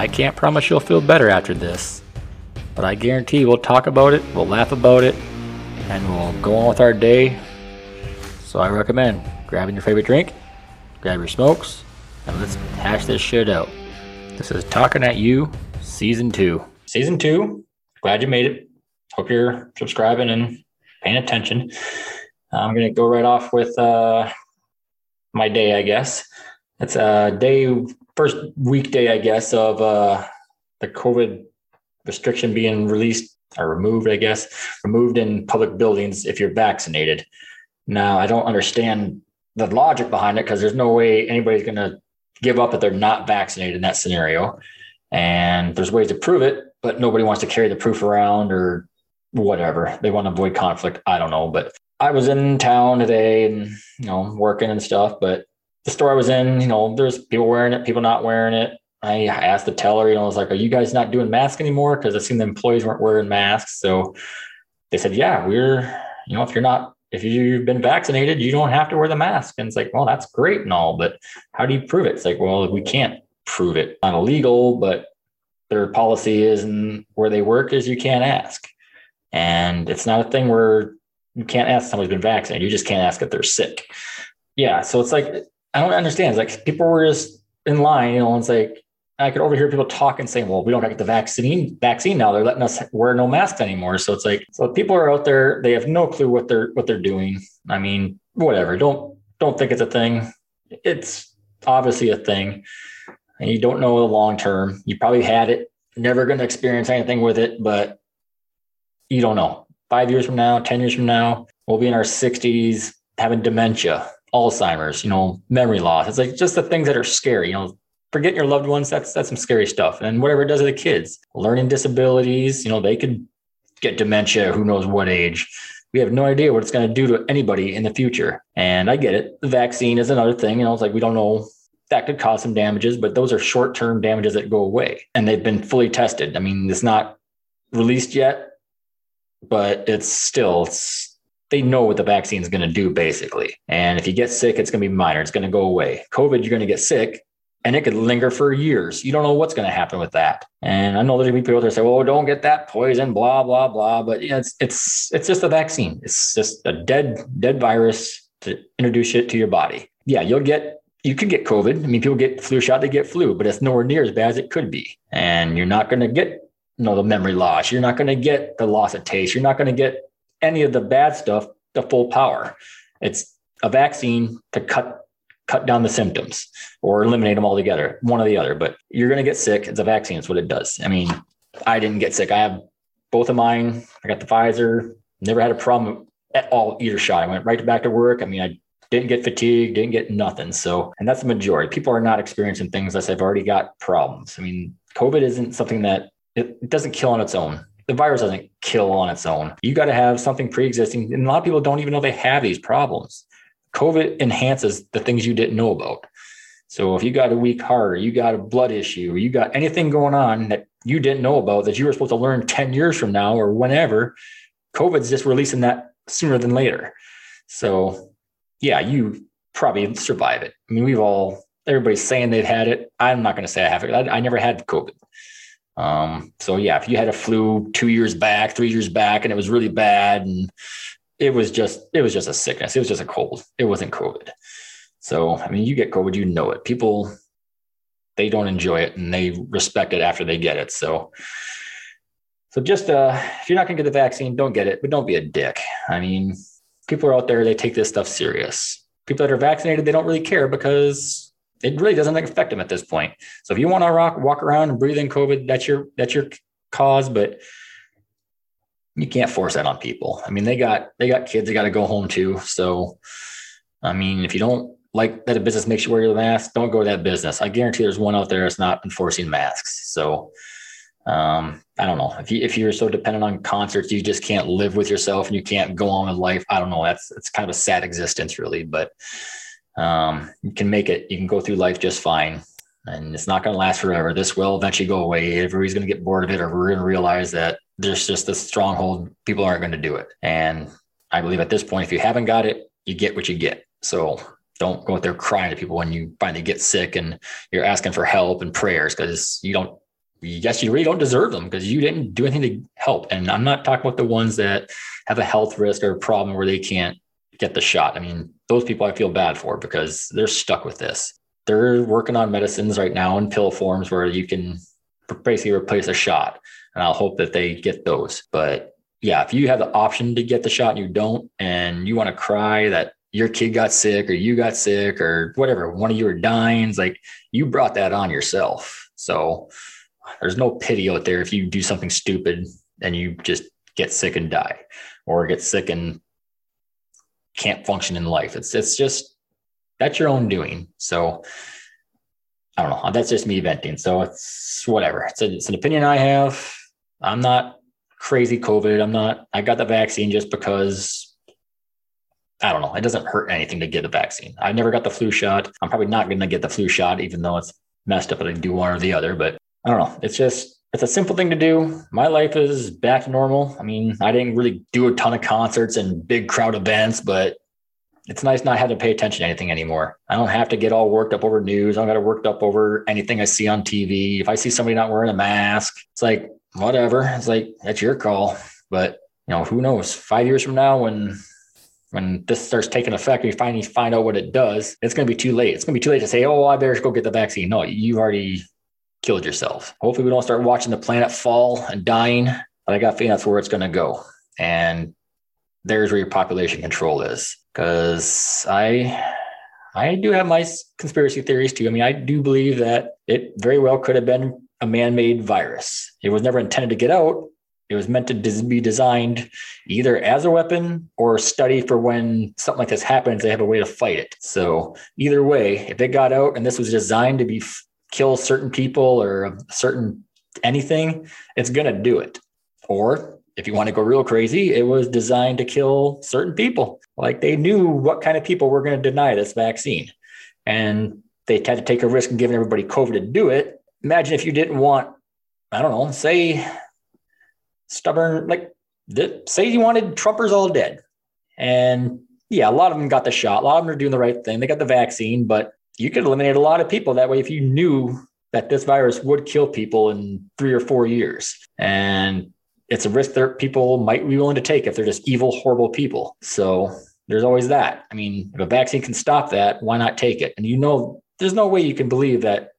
I can't promise you'll feel better after this, but I guarantee we'll talk about it, we'll laugh about it, and we'll go on with our day. So I recommend grabbing your favorite drink, grab your smokes, and let's hash this shit out. This is Talkin' at You, Season 2. Season 2, glad you made it. Hope you're subscribing and paying attention. I'm going to go right off with my day, I guess. It's a day, first weekday, I guess, of the COVID restriction being released or removed, I guess. Removed in public buildings if you're vaccinated. Now, I don't understand the logic behind it because there's no way anybody's going to give up if they're not vaccinated in that scenario. And there's ways to prove it, but nobody wants to carry the proof around or whatever. They want to avoid conflict. I don't know, but I was in town today and, you know, working and stuff, but the store I was in, you know, there's people wearing it, people not wearing it. I asked the teller, you know, I was like, are you guys not doing masks anymore? Because I seen the employees weren't wearing masks. So they said, yeah, we're, you know, if you've been vaccinated, you don't have to wear the mask. And it's like, well, that's great and all, but how do you prove it? It's like, well, we can't prove it. Not illegal, but their policy is, and where they work is, you can't ask. And it's not a thing where you can't ask somebody's been vaccinated. You just can't ask if they're sick. Yeah. So it's like, I don't understand. It's like people were just in line, you know, and it's like, I could overhear people talking, saying, well, we don't get the vaccine now. They're letting us wear no masks anymore. So it's like, so people are out there. They have no clue what they're doing. I mean, whatever. Don't think it's a thing. It's obviously a thing. And you don't know the long term. You probably had it, never going to experience anything with it, but you don't know. 5 years from now, 10 years from now, we'll be in our 60s having dementia, Alzheimer's, you know, memory loss. It's like just the things that are scary, you know, forgetting your loved ones. That's some scary stuff. And whatever it does to the kids, learning disabilities, you know, they could get dementia, who knows what age. We have no idea what it's going to do to anybody in the future. And I get it. The vaccine is another thing. You know, it's like, we don't know. That could cause some damages, but those are short-term damages that go away. And they've been fully tested. I mean, it's not released yet, but they know what the vaccine is going to do basically. And if you get sick, it's going to be minor. It's going to go away. COVID, you're going to get sick and it could linger for years. You don't know what's going to happen with that. And I know there's people out there say, well, don't get that poison, blah, blah, blah. But yeah, it's just a vaccine. It's just a dead virus to introduce it to your body. Yeah. You could get COVID. I mean, people get flu shot, they get flu, but it's nowhere near as bad as it could be. And you're not going to get the memory loss. You're not going to get the loss of taste. You're not going to get any of the bad stuff, the full power. It's a vaccine to cut down the symptoms or eliminate them altogether, one or the other. But you're going to get sick. It's a vaccine. It's what it does. I mean, I didn't get sick. I have both of mine. I got the Pfizer. Never had a problem at all either shot. I went right back to work. I mean, I didn't get fatigue, didn't get nothing. So, and that's the majority. People are not experiencing things unless they've already got problems. I mean, COVID isn't something that it doesn't kill on its own. The virus doesn't kill on its own. You got to have something pre-existing. And a lot of people don't even know they have these problems. COVID enhances the things you didn't know about. So if you got a weak heart, or you got a blood issue, or you got anything going on that you didn't know about that you were supposed to learn 10 years from now or whenever, COVID's just releasing that sooner than later. So yeah, you probably survive it. I mean, everybody's saying they've had it. I'm not going to say I have it. I never had COVID. So yeah, if you had a flu 2 years back, 3 years back, and it was really bad and it was just a sickness. It was just a cold. It wasn't COVID. So, I mean, you get COVID, you know it. People, they don't enjoy it and they respect it after they get it. So just, if you're not gonna get the vaccine, don't get it, but don't be a dick. I mean, people are out there, they take this stuff serious. People that are vaccinated, they don't really care because it really doesn't affect them at this point. So if you want to walk around and breathe in COVID, that's your cause, but you can't force that on people. I mean, they got kids, they got to go home too. So, I mean, if you don't like that a business makes you wear your mask, don't go to that business. I guarantee there's one out there that's not enforcing masks. So, I don't know if you're so dependent on concerts, you just can't live with yourself and you can't go on with life. I don't know. It's kind of a sad existence really, but you can make it, you can go through life just fine and it's not going to last forever. This will eventually go away. Everybody's going to get bored of it, or we're going to realize that there's just this stronghold. People aren't going to do it. And I believe at this point, if you haven't got it, you get what you get. So don't go out there crying to people when you finally get sick and you're asking for help and prayers, because you don't I guess you really don't deserve them because you didn't do anything to help. And I'm not talking about the ones that have a health risk or a problem where they can't get the shot. I mean, those people I feel bad for because they're stuck with this. They're working on medicines right now in pill forms where you can basically replace a shot. And I'll hope that they get those. But yeah, if you have the option to get the shot and you don't, and you want to cry that your kid got sick or you got sick or whatever, one of you are dying, like you brought that on yourself. So there's no pity out there if you do something stupid and you just get sick and die or get sick and can't function in life. It's just, that's your own doing. So I don't know. That's just me venting. So it's whatever. It's an opinion I have. I'm not crazy COVID. I got the vaccine just because, I don't know. It doesn't hurt anything to get a vaccine. I never got the flu shot. I'm probably not going to get the flu shot, even though it's messed up that I do one or the other, but I don't know. It's a simple thing to do. My life is back to normal. I mean, I didn't really do a ton of concerts and big crowd events, but it's nice not having to pay attention to anything anymore. I don't have to get all worked up over news. I don't got to worked up over anything I see on TV. If I see somebody not wearing a mask, it's like, whatever. It's like, that's your call. But you know, who knows? 5 years from now, when this starts taking effect, we finally find out what it does, it's going to be too late. It's going to be too late to say, oh, I better go get the vaccine. No, you've already killed yourself. Hopefully we don't start watching the planet fall and dying, but I got a feeling that's where it's going to go. And there's where your population control is. Because I do have my conspiracy theories too. I mean, I do believe that it very well could have been a man-made virus. It was never intended to get out. It was meant to be designed either as a weapon or a study for when something like this happens, they have a way to fight it. So either way, if it got out and this was designed to be kill certain people or a certain anything, it's going to do it. Or if you want to go real crazy, it was designed to kill certain people. Like they knew what kind of people were going to deny this vaccine. And they had to take a risk in giving everybody COVID to do it. Imagine if you didn't want, I don't know, say stubborn, like say you wanted Trumpers all dead. And yeah, a lot of them got the shot. A lot of them are doing the right thing. They got the vaccine, but you could eliminate a lot of people that way if you knew that this virus would kill people in 3 or 4 years. And it's a risk that people might be willing to take if they're just evil, horrible people. So there's always that. I mean, if a vaccine can stop that, why not take it? And you know, there's no way you can believe that.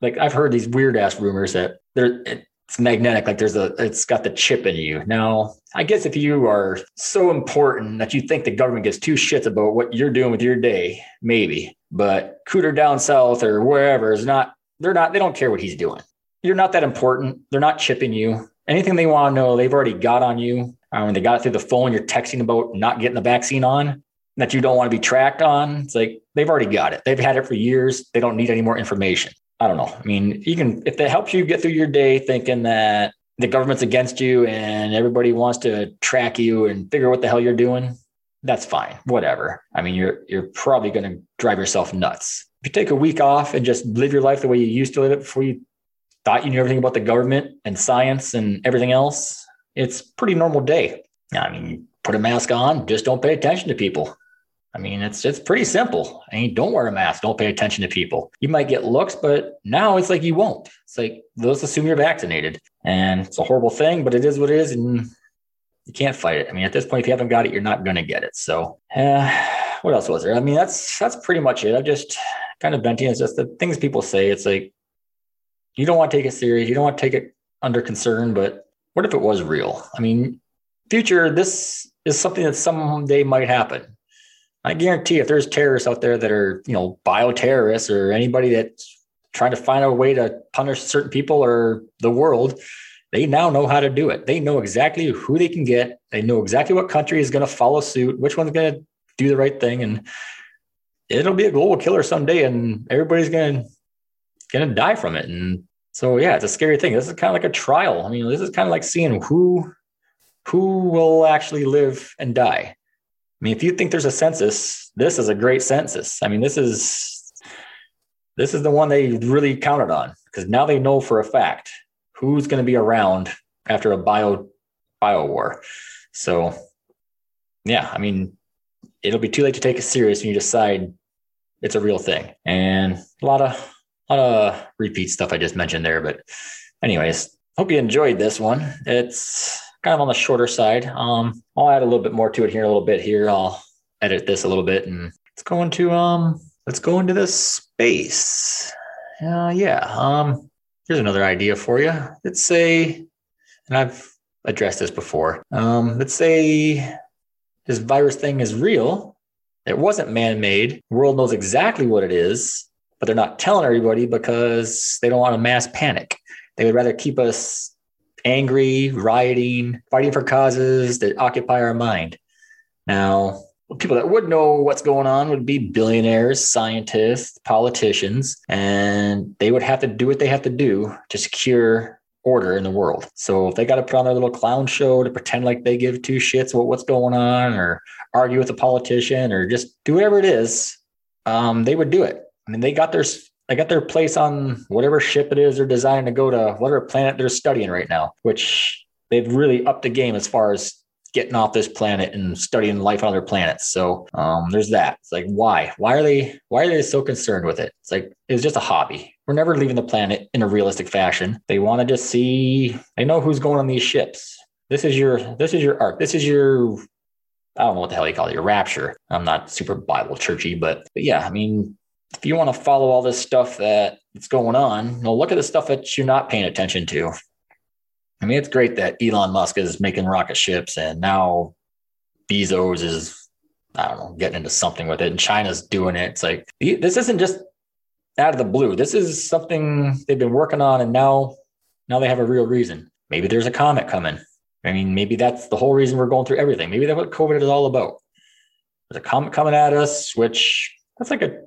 Like I've heard these weird ass rumors that it's magnetic. Like it's got the chip in you. Now, I guess if you are so important that you think the government gives two shits about what you're doing with your day, maybe. But Cooter down south or wherever they don't care what he's doing. You're not that important. They're not chipping you. Anything they want to know, they've already got on you. When they got it through the phone, you're texting about not getting the vaccine on that you don't want to be tracked on. It's like, they've already got it. They've had it for years. They don't need any more information. I don't know. I mean, if that helps you get through your day thinking that the government's against you and everybody wants to track you and figure out what the hell you're doing, that's fine. Whatever. I mean, you're probably going to drive yourself nuts. If you take a week off and just live your life the way you used to live it before you thought you knew everything about the government and science and everything else, it's a pretty normal day. I mean, put a mask on, just don't pay attention to people. I mean, it's pretty simple. I mean, don't wear a mask. Don't pay attention to people. You might get looks, but now it's like you won't. It's like, let's assume you're vaccinated. And it's a horrible thing, but it is what it is. And you can't fight it. I mean, at this point, if you haven't got it, you're not going to get it. So what else was there? I mean, that's pretty much it. I've just kind of venting. It's just the things people say. It's like, you don't want to take it serious. You don't want to take it under concern, but what if it was real? I mean, future, this is something that someday might happen. I guarantee if there's terrorists out there that are, you know, bioterrorists or anybody that's trying to find a way to punish certain people or the world, they now know how to do it. They know exactly who they can get. They know exactly what country is going to follow suit, which one's going to do the right thing. And it'll be a global killer someday and everybody's going to die from it. And so, yeah, it's a scary thing. This is kind of like a trial. I mean, this is kind of like seeing who will actually live and die. I mean, if you think there's a census, this is a great census. I mean, this is the one they really counted on because now they know for a fact who's going to be around after a bio war. So, yeah, I mean, it'll be too late to take it serious when you decide it's a real thing. And a lot of repeat stuff I just mentioned there, but anyways, hope you enjoyed this one. It's kind of on the shorter side. I'll add a little bit more to it here, I'll edit this a little bit, and let's go into this space. Here's another idea for you. Let's say, and I've addressed this before. Let's say this virus thing is real. It wasn't man-made. The world knows exactly what it is, but they're not telling everybody because they don't want a mass panic. They would rather keep us angry, rioting, fighting for causes that occupy our mind. Now, people that would know what's going on would be billionaires, scientists, politicians, and they would have to do what they have to do to secure order in the world. So if they got to put on their little clown show to pretend like they give two shits about what's going on, or argue with a politician, or just do whatever it is, they would do it. I mean, they got their place on whatever ship it is they're designed to go to, whatever planet they're studying right now, which they've really upped the game as far as getting off this planet and studying life on other planets. So there's that. It's like, why are they so concerned with it? It's like, it's just a hobby. We're never leaving the planet in a realistic fashion. They want to just see, they know who's going on these ships. This is your ark. This is your, I don't know what the hell you call it, your rapture. I'm not super Bible churchy, but yeah, I mean, if you want to follow all this stuff that's going on, well, look at the stuff that you're not paying attention to. I mean, it's great that Elon Musk is making rocket ships, and now Bezos is, I don't know, getting into something with it, and China's doing it. It's like, this isn't just out of the blue. This is something they've been working on, and now they have a real reason. Maybe there's a comet coming. I mean, maybe that's the whole reason we're going through everything. Maybe that's what COVID is all about. There's a comet coming at us, which that's like a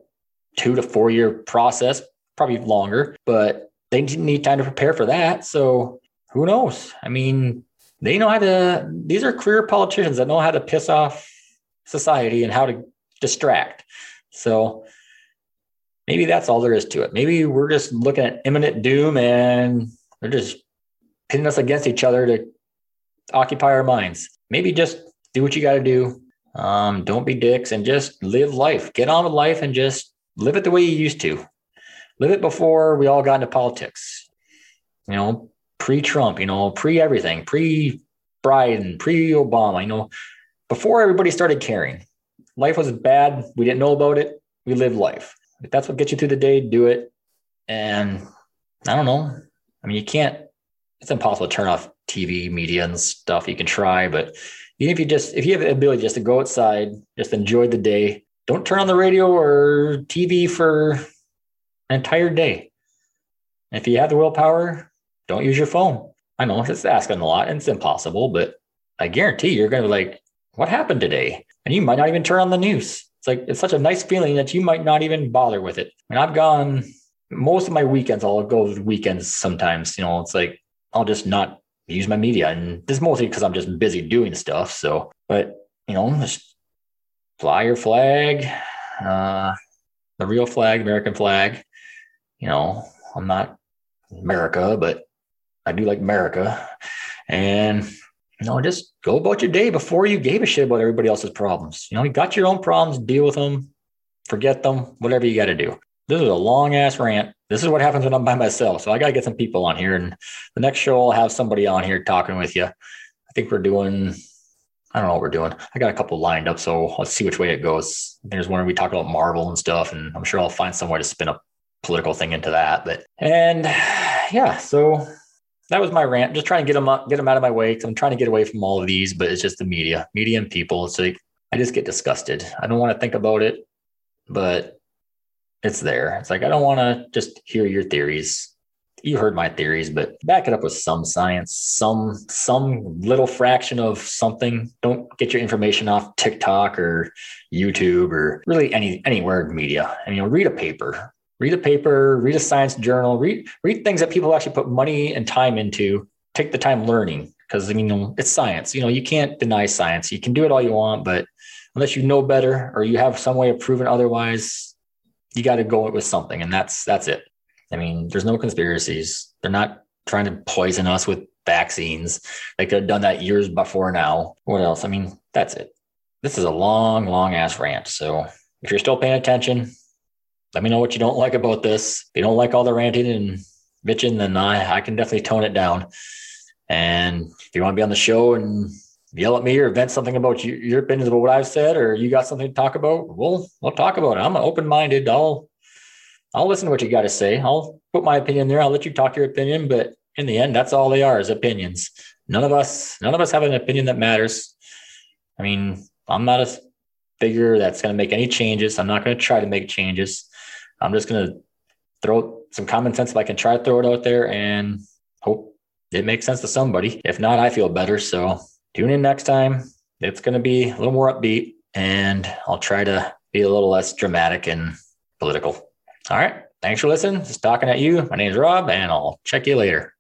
2 to 4 year process, probably longer, but they need time to prepare for that. So who knows? I mean, they know how to, these are career politicians that know how to piss off society and how to distract. So maybe that's all there is to it. Maybe we're just looking at imminent doom and they're just pitting us against each other to occupy our minds. Maybe just do what you got to do. Don't be dicks and just live life. Get on with life and just live it the way you used to. Live it before we all got into politics. You know, pre-Trump, you know, pre-everything, pre-Biden, pre-Obama, you know, before everybody started caring. Life was bad. We didn't know about it. We lived life. If that's what gets you through the day, do it. And I don't know. I mean, it's impossible to turn off TV, media and stuff. You can try, but even if you have the ability just to go outside, just enjoy the day, don't turn on the radio or TV for an entire day. And if you have the willpower, don't use your phone. I know it's asking a lot and it's impossible, but I guarantee you're going to be like, what happened today? And you might not even turn on the news. It's like, it's such a nice feeling that you might not even bother with it. And I've gone most of my weekends, I'll go with weekends sometimes, you know, it's like, I'll just not use my media. And this is mostly because I'm just busy doing stuff. So, but you know, just fly your flag, the real flag, American flag, you know, I'm not America, but I do like America. And, you know, just go about your day before you gave a shit about everybody else's problems. You know, you got your own problems, deal with them, forget them, whatever you got to do. This is a long ass rant. This is what happens when I'm by myself. So I got to get some people on here. And the next show, I'll have somebody on here talking with you. I think we're doing, I don't know what we're doing. I got a couple lined up. So let's see which way it goes. There's one where we talk about Marvel and stuff. And I'm sure I'll find some way to spin up political thing into that, but and yeah, so that was my rant. Just trying to get them out of my way, because I'm trying to get away from all of these, but it's just the media and people. It's like I just get disgusted. I don't want to think about it, but it's there. It's like I don't want to just hear your theories. You heard my theories, but back it up with some science, some little fraction of something. Don't get your information off TikTok or YouTube or really anywhere in media. I mean, read a paper, read a science journal, read things that people actually put money and time into. Take the time learning, because I mean, it's science. You know, you can't deny science. You can do it all you want, but unless you know better or you have some way of proving otherwise, you got to go with something. And that's it. I mean, there's no conspiracies. They're not trying to poison us with vaccines. They could have done that years before now. What else? I mean, that's it. This is a long, long ass rant. So if you're still paying attention, let me know what you don't like about this. If you don't like all the ranting and bitching, then I can definitely tone it down. And if you want to be on the show and yell at me or vent something about your opinions about what I've said, or you got something to talk about, we'll talk about it. I'm open-minded. I'll listen to what you got to say. I'll put my opinion there. I'll let you talk your opinion, but in the end, that's all they are, is opinions. None of us have an opinion that matters. I mean, I'm not a figure that's going to make any changes. I'm not going to try to make changes. I'm just going to throw some common sense if I can, try to throw it out there and hope it makes sense to somebody. If not, I feel better. So tune in next time. It's going to be a little more upbeat, and I'll try to be a little less dramatic and political. All right. Thanks for listening. This is Talkin' at You. My name is Rob, and I'll check you later.